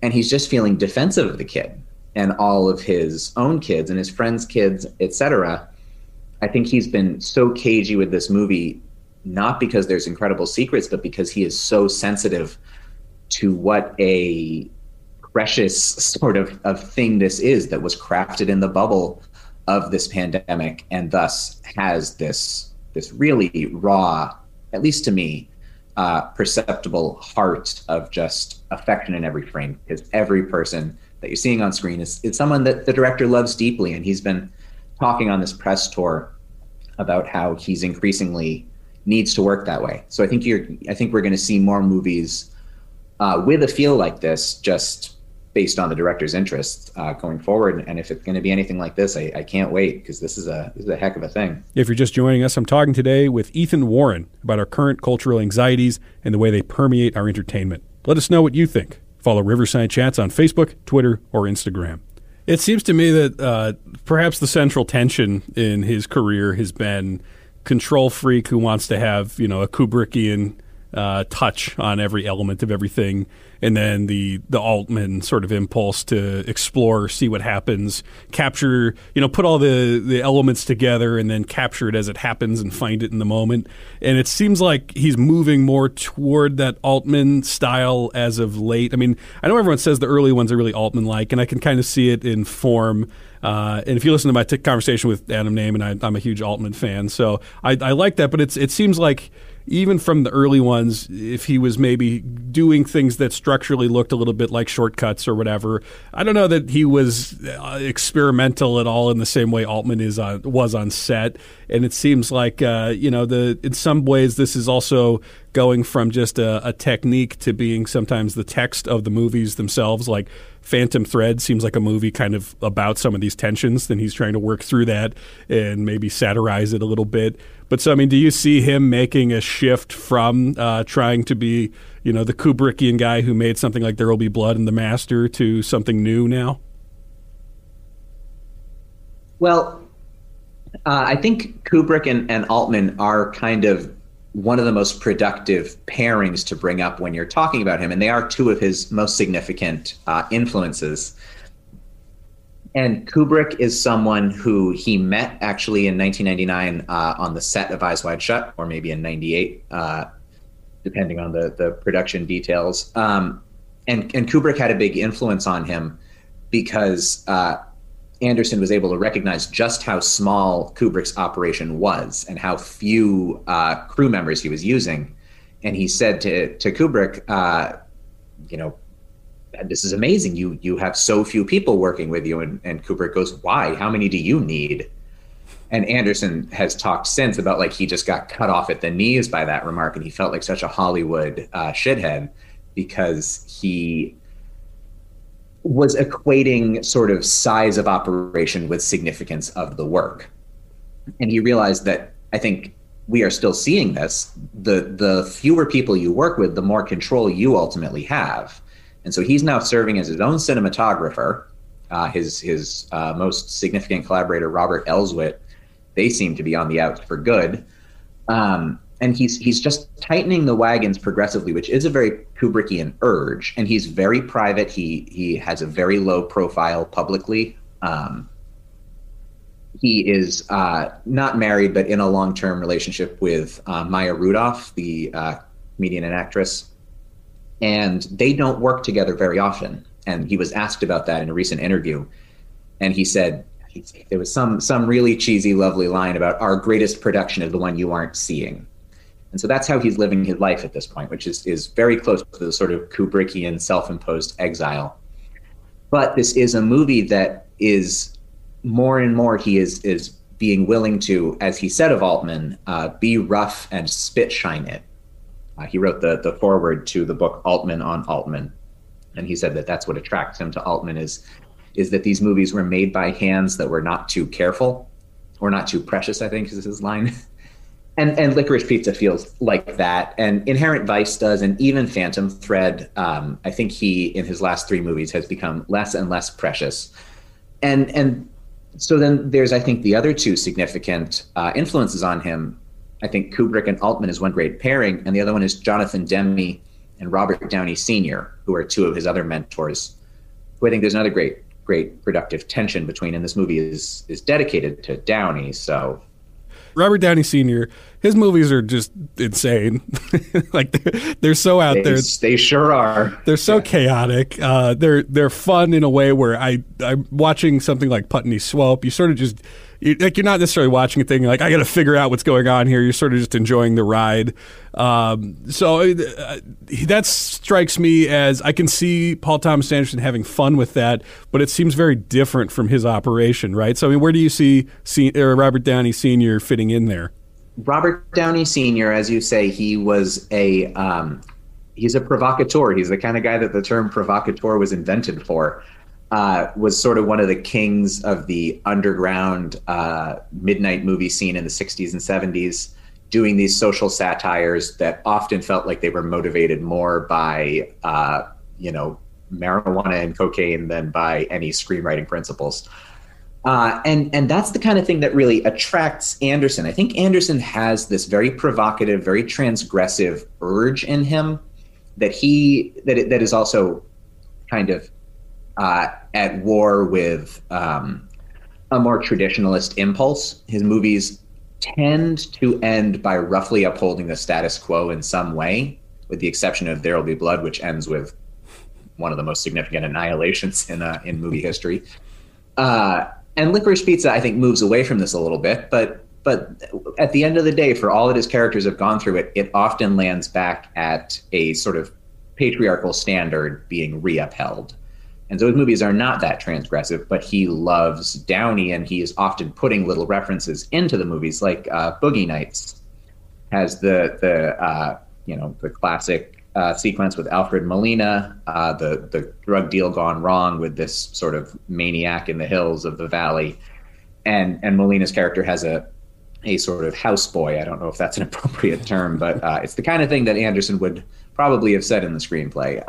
And he's just feeling defensive of the kid and all of his own kids and his friends' kids, etc. I think he's been so cagey with this movie, not because there's incredible secrets, but because he is so sensitive to what a precious sort of thing this is that was crafted in the bubble of this pandemic, and thus has this really raw, at least to me, perceptible heart of just affection in every frame, because every person that you're seeing on screen is someone that the director loves deeply. And he's been talking on this press tour about how he's increasingly needs to work that way. So I think we're going to see more movies with a feel like this, just based on the director's interests going forward. And if it's going to be anything like this, I can't wait, because this is a heck of a thing. If you're just joining us, I'm talking today with Ethan Warren about our current cultural anxieties and the way they permeate our entertainment. Let us know what you think. Follow Riverside Chats on Facebook, Twitter, or Instagram. It seems to me that perhaps the central tension in his career has been control freak who wants to have, a Kubrickian touch on every element of everything, and then the Altman sort of impulse to explore, see what happens, capture, put all the elements together and then capture it as it happens and find it in the moment. And it seems like he's moving more toward that Altman style as of late. I mean, I know everyone says the early ones are really Altman-like, and I can kind of see it in form. And if you listen to my conversation with Adam Nayman, I'm a huge Altman fan, so I like that. But it seems like even from the early ones, if he was maybe doing things that structurally looked a little bit like shortcuts or whatever, I don't know that he was experimental at all in the same way Altman was on set. And it seems like, in some ways this is also going from just a technique to being sometimes the text of the movies themselves. Like Phantom Thread seems like a movie kind of about some of these tensions. Then he's trying to work through that and maybe satirize it a little bit. But so, I mean, do you see him making a shift from trying to be, the Kubrickian guy who made something like There Will Be Blood and The Master to something new now? Well, I think Kubrick and Altman are kind of one of the most productive pairings to bring up when you're talking about him. And they are two of his most significant influences. And Kubrick is someone who he met actually in 1999 on the set of Eyes Wide Shut, or maybe in 98, depending on the production details. And Kubrick had a big influence on him because Anderson was able to recognize just how small Kubrick's operation was and how few crew members he was using. And he said to Kubrick, this is amazing. You have so few people working with you. And Kubrick goes, why? How many do you need? And Anderson has talked since about he just got cut off at the knees by that remark. And he felt like such a Hollywood shithead because he was equating sort of size of operation with significance of the work. And he realized that, I think we are still seeing this, the fewer people you work with, the more control you ultimately have. And so he's now serving as his own cinematographer. His most significant collaborator, Robert Elswit, they seem to be on the outs for good. And he's just tightening the wagons progressively, which is a very Kubrickian urge. And he's very private. He has a very low profile publicly. He is not married, but in a long-term relationship with Maya Rudolph, the comedian and actress. And they don't work together very often. And he was asked about that in a recent interview. And he said, there was some really cheesy, lovely line about our greatest production is the one you aren't seeing. And so that's how he's living his life at this point, which is very close to the sort of Kubrickian self-imposed exile. But this is a movie that is more and more he is being willing to, as he said of Altman, be rough and spit shine it. He wrote the foreword to the book Altman on Altman. And he said that that's what attracts him to Altman is that these movies were made by hands that were not too careful or not too precious, I think is his line. And Licorice Pizza feels like that, and Inherent Vice does, and even Phantom Thread. I think he, in his last three movies, has become less and less precious. And so then there's, I think, the other two significant influences on him. I think Kubrick and Altman is one great pairing, and the other one is Jonathan Demme and Robert Downey Sr., who are two of his other mentors, who I think there's another great productive tension between, and this movie is dedicated to Downey, so... Robert Downey Sr., his movies are just insane. Like they're so out there. They sure are. They're so chaotic. They're fun in a way where I'm watching something like Putney Swope. You sort of just you're not necessarily watching a thing. You're like, I got to figure out what's going on here. You're sort of just enjoying the ride. So that strikes me as I can see Paul Thomas Anderson having fun with that, but it seems very different from his operation, right? So I mean, where do you see Robert Downey Sr. fitting in there? Robert Downey Sr., as you say, he was he's a provocateur. He's the kind of guy that the term provocateur was invented for, was sort of one of the kings of the underground midnight movie scene in the 60s and 70s, doing these social satires that often felt like they were motivated more by, marijuana and cocaine than by any screenwriting principles. And that's the kind of thing that really attracts Anderson. I think Anderson has this very provocative, very transgressive urge in him that is also kind of at war with a more traditionalist impulse. His movies tend to end by roughly upholding the status quo in some way, with the exception of There Will Be Blood, which ends with one of the most significant annihilations in movie history. And Licorice Pizza, I think, moves away from this a little bit, but at the end of the day, for all that his characters have gone through, it often lands back at a sort of patriarchal standard being re-upheld. And so his movies are not that transgressive, but he loves Downey, and he is often putting little references into the movies, like Boogie Nights has the classic sequence with Alfred Molina, the drug deal gone wrong with this sort of maniac in the hills of the valley, and Molina's character has a sort of houseboy. I don't know if that's an appropriate term, but it's the kind of thing that Anderson would probably have said in the screenplay,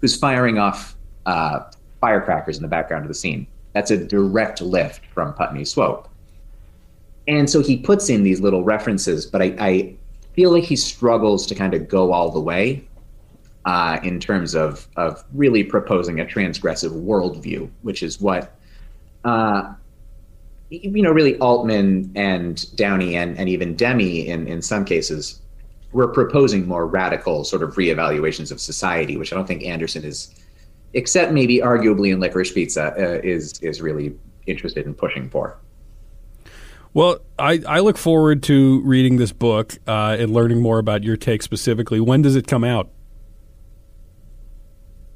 who's firing off firecrackers in the background of the scene. That's a direct lift from Putney Swope, and so he puts in these little references, but I feel like he struggles to kind of go all the way. In terms of really proposing a transgressive worldview, which is what, really Altman and Downey and even Demme in some cases were proposing more radical sort of reevaluations of society, which I don't think Anderson is, except maybe arguably in Licorice Pizza, is really interested in pushing for. Well, I look forward to reading this book and learning more about your take specifically. When does it come out?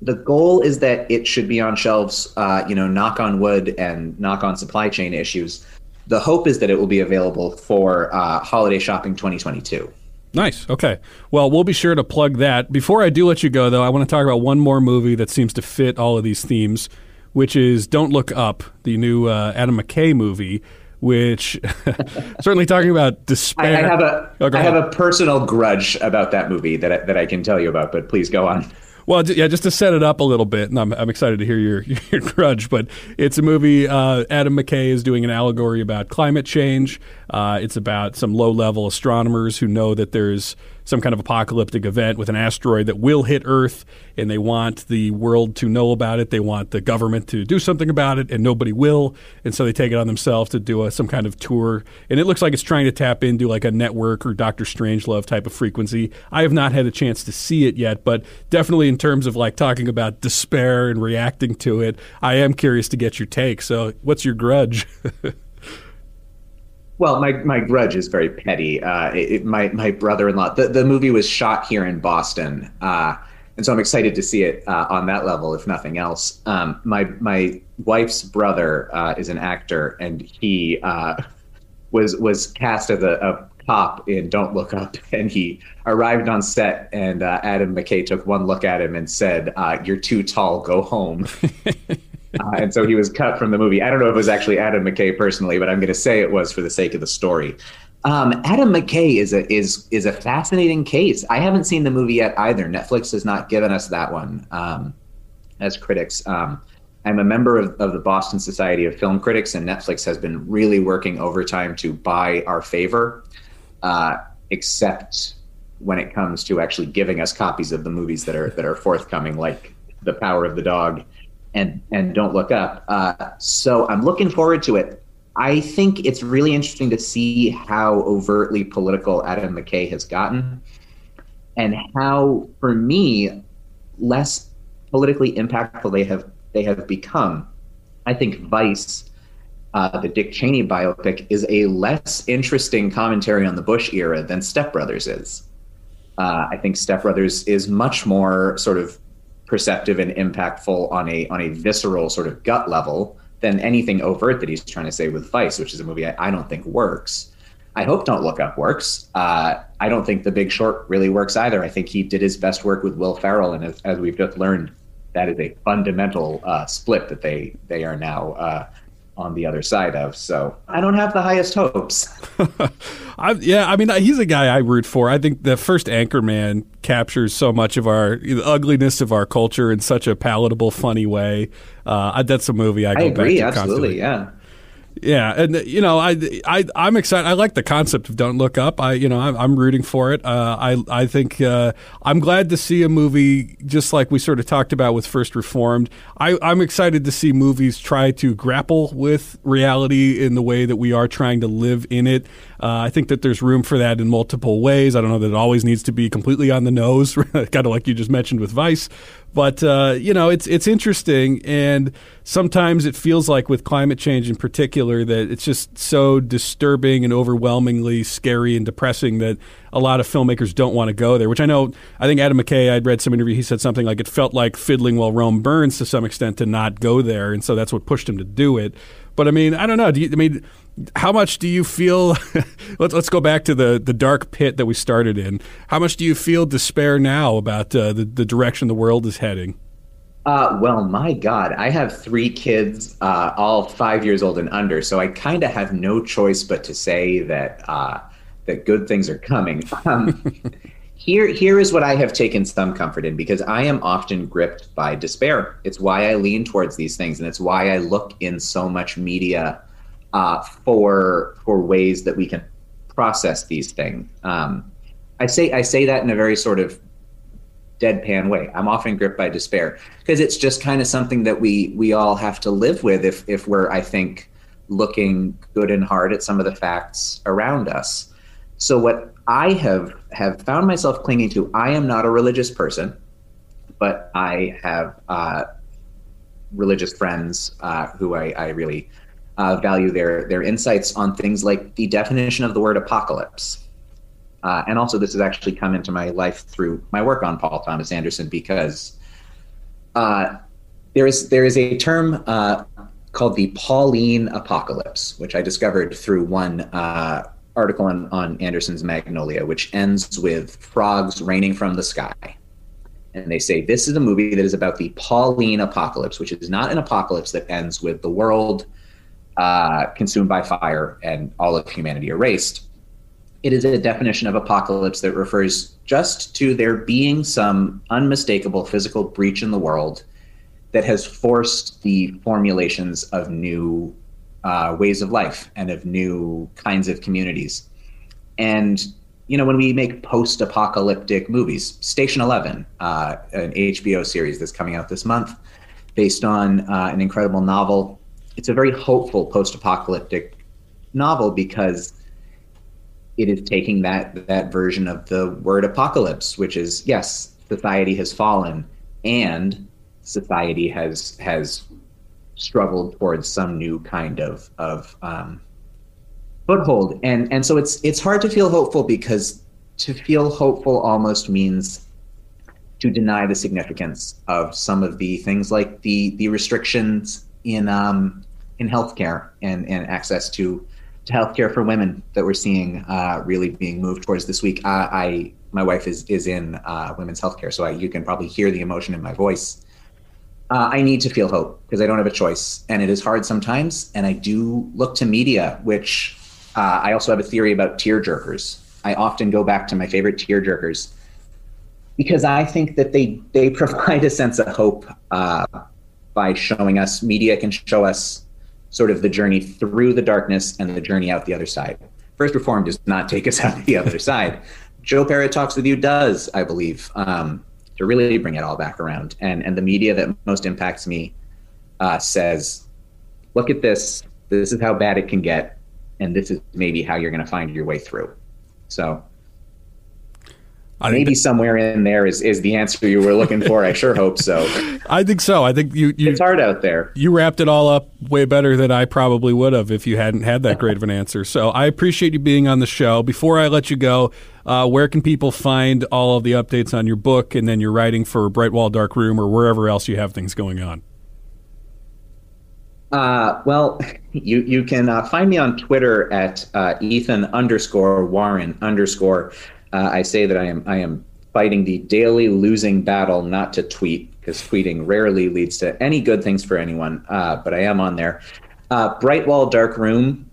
The goal is that it should be on shelves, knock on wood and knock on supply chain issues. The hope is that it will be available for holiday shopping 2022. Nice. Okay. Well, we'll be sure to plug that. Before I do let you go, though, I want to talk about one more movie that seems to fit all of these themes, which is Don't Look Up, the new Adam McKay movie, which certainly talking about despair. I have a personal grudge about that movie that I can tell you about, but please go on. Well, yeah, just to set it up a little bit, and I'm excited to hear your grudge, but it's a movie. Adam McKay is doing an allegory about climate change. It's about some low-level astronomers who know that there's some kind of apocalyptic event with an asteroid that will hit Earth, and they want the world to know about it. They want the government to do something about it, and nobody will. And so they take it on themselves to do some kind of tour. And it looks like it's trying to tap into like a network or Dr. Strangelove type of frequency. I have not had a chance to see it yet, but definitely in terms of like talking about despair and reacting to it, I am curious to get your take. So what's your grudge? Well, my grudge is very petty. My brother-in-law, the movie was shot here in Boston, and so I'm excited to see it on that level, if nothing else. My wife's brother is an actor, and he was cast as a cop in Don't Look Up, and he arrived on set, and Adam McKay took one look at him and said, "You're too tall, go home." And so he was cut from the movie. I don't know if it was actually Adam McKay personally, but I'm going to say it was for the sake of the story. Adam McKay is a fascinating case. I haven't seen the movie yet either. Netflix has not given us that one as critics. I'm a member of the Boston Society of Film Critics, and Netflix has been really working overtime to buy our favor, except when it comes to actually giving us copies of the movies that are forthcoming, like The Power of the Dog and Don't Look Up. So I'm looking forward to it. I think it's really interesting to see how overtly political Adam McKay has gotten, and how, for me, less politically impactful they have become. I think Vice, the Dick Cheney biopic, is a less interesting commentary on the Bush era than Step Brothers is. I think Step Brothers is much more sort of perceptive and impactful on a visceral sort of gut level than anything overt that he's trying to say with Vice, which is a movie I don't think works. I hope Don't Look Up works. I don't think The Big Short really works either. I think he did his best work with Will Ferrell, and as we've just learned, that is a fundamental split that they are now on the other side of. So I don't have the highest hopes. He's a guy I root for. I think the first Anchorman captures so much of the ugliness of our culture in such a palatable, funny way. That's a movie I go agree, back to absolutely, constantly. Yeah. Yeah, and I'm excited. I like the concept of Don't Look Up. I'm rooting for it. I think I'm glad to see a movie just like we sort of talked about with First Reformed. I'm excited to see movies try to grapple with reality in the way that we are trying to live in it. I think that there's room for that in multiple ways. I don't know that it always needs to be completely on the nose, kind of like you just mentioned with Vice. But, it's interesting, and sometimes it feels like with climate change in particular that it's just so disturbing and overwhelmingly scary and depressing that a lot of filmmakers don't want to go there, which I think Adam McKay, I'd read some interview, he said something like it felt like fiddling while Rome burns to some extent to not go there, and so that's what pushed him to do it. But, I don't know. How much do you feel – let's go back to the dark pit that we started in. How much do you feel despair now about the direction the world is heading? Well, my God, I have 3 kids, all 5 years old and under, so I kind of have no choice but to say that good things are coming. Here is what I have taken some comfort in, because I am often gripped by despair. It's why I lean towards these things, and it's why I look in so much media for ways that we can process these things. I say that in a very sort of deadpan way. I'm often gripped by despair because it's just kind of something that we all have to live with if we're, I think, looking good and hard at some of the facts around us. So what I have found myself clinging to, I am not a religious person, but I have religious friends who I really value their insights on things like the definition of the word apocalypse. And also this has actually come into my life through my work on Paul Thomas Anderson, because there is a term called the Pauline apocalypse, which I discovered through one article on Anderson's Magnolia, which ends with frogs raining from the sky. And they say, this is a movie that is about the Pauline apocalypse, which is not an apocalypse that ends with the world consumed by fire and all of humanity erased. It is a definition of apocalypse that refers just to there being some unmistakable physical breach in the world that has forced the formulations of new ways of life and of new kinds of communities. And, you know, when we make post-apocalyptic movies, Station 11, an HBO series that's coming out this month, based on an incredible novel. It's a very hopeful post-apocalyptic novel because it is taking that version of the word apocalypse, which is, yes, society has fallen and society has struggled towards some new kind of foothold. And so it's hard to feel hopeful, because to feel hopeful almost means to deny the significance of some of the things like the restrictions in healthcare and access to healthcare for women that we're seeing really being moved towards this week. My wife is in women's healthcare, so you can probably hear the emotion in my voice. I need to feel hope because I don't have a choice, and it is hard sometimes. And I do look to media, which I also have a theory about tearjerkers. I often go back to my favorite tearjerkers because I think that they provide a sense of hope by showing us. Media can show us sort of the journey through the darkness and the journey out the other side. First Reformed does not take us out the other side. Joe Pera Talks with You does, I believe, to really bring it all back around. And the media that most impacts me says, look at this. This is how bad it can get. And this is maybe how you're going to find your way through. So maybe somewhere in there is the answer you were looking for. I sure hope so. I think so. I think you it's hard out there. You wrapped it all up way better than I probably would have if you hadn't had that great of an answer. So I appreciate you being on the show. Before I let you go, where can people find all of the updates on your book and then your writing for Bright Wall, Dark Room, or wherever else you have things going on? Well, you can find me on Twitter at Ethan_Warren_ I say that I am fighting the daily losing battle not to tweet, because tweeting rarely leads to any good things for anyone. But I am on there. Bright Wall Dark Room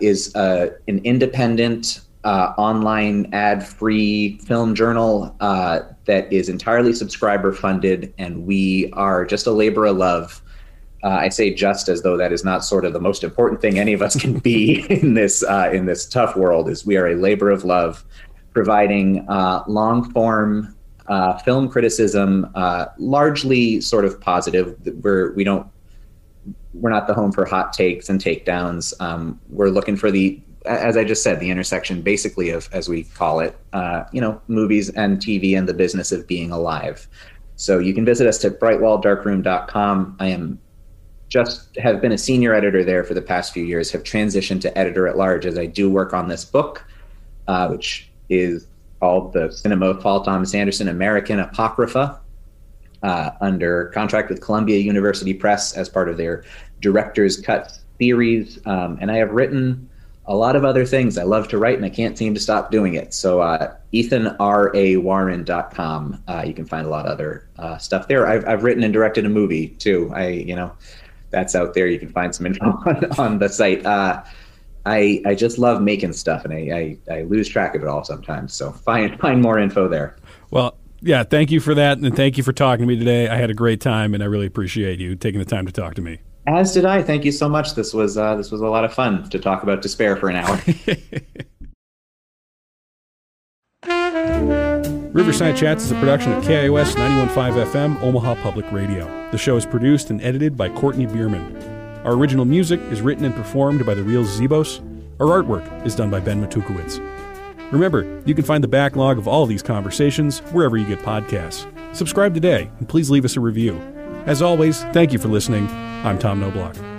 is an independent online ad-free film journal that is entirely subscriber funded, and we are just a labor of love. I say just as though that is not sort of the most important thing any of us can be in this tough world. Is we are a labor of love, providing long-form film criticism, largely sort of positive. We're not the home for hot takes and takedowns. We're looking for as I just said, the intersection basically of, as we call it, movies and TV and the business of being alive. So you can visit us at brightwalldarkroom.com. I am have been a senior editor there for the past few years, have transitioned to editor at large as I do work on this book, which is called The Cinema of Paul Thomas Anderson, American Apocrypha, under contract with Columbia University Press as part of their Director's Cut series. And I have written a lot of other things. I love to write, and I can't seem to stop doing it. So ethanrawarren.com. You can find a lot of other stuff there. I've written and directed a movie, too. That's out there. You can find some info on the site. I just love making stuff, and I lose track of it all sometimes. So find more info there. Well, yeah, thank you for that, and thank you for talking to me today. I had a great time, and I really appreciate you taking the time to talk to me. As did I. Thank you so much. This was a lot of fun to talk about despair for an hour. Riverside Chats is a production of KIOS 91.5 FM, Omaha Public Radio. The show is produced and edited by Courtney Bierman. Our original music is written and performed by The Real Zebos. Our artwork is done by Ben Matukowicz. Remember, you can find the backlog of all of these conversations wherever you get podcasts. Subscribe today, and please leave us a review. As always, thank you for listening. I'm Tom Noblock.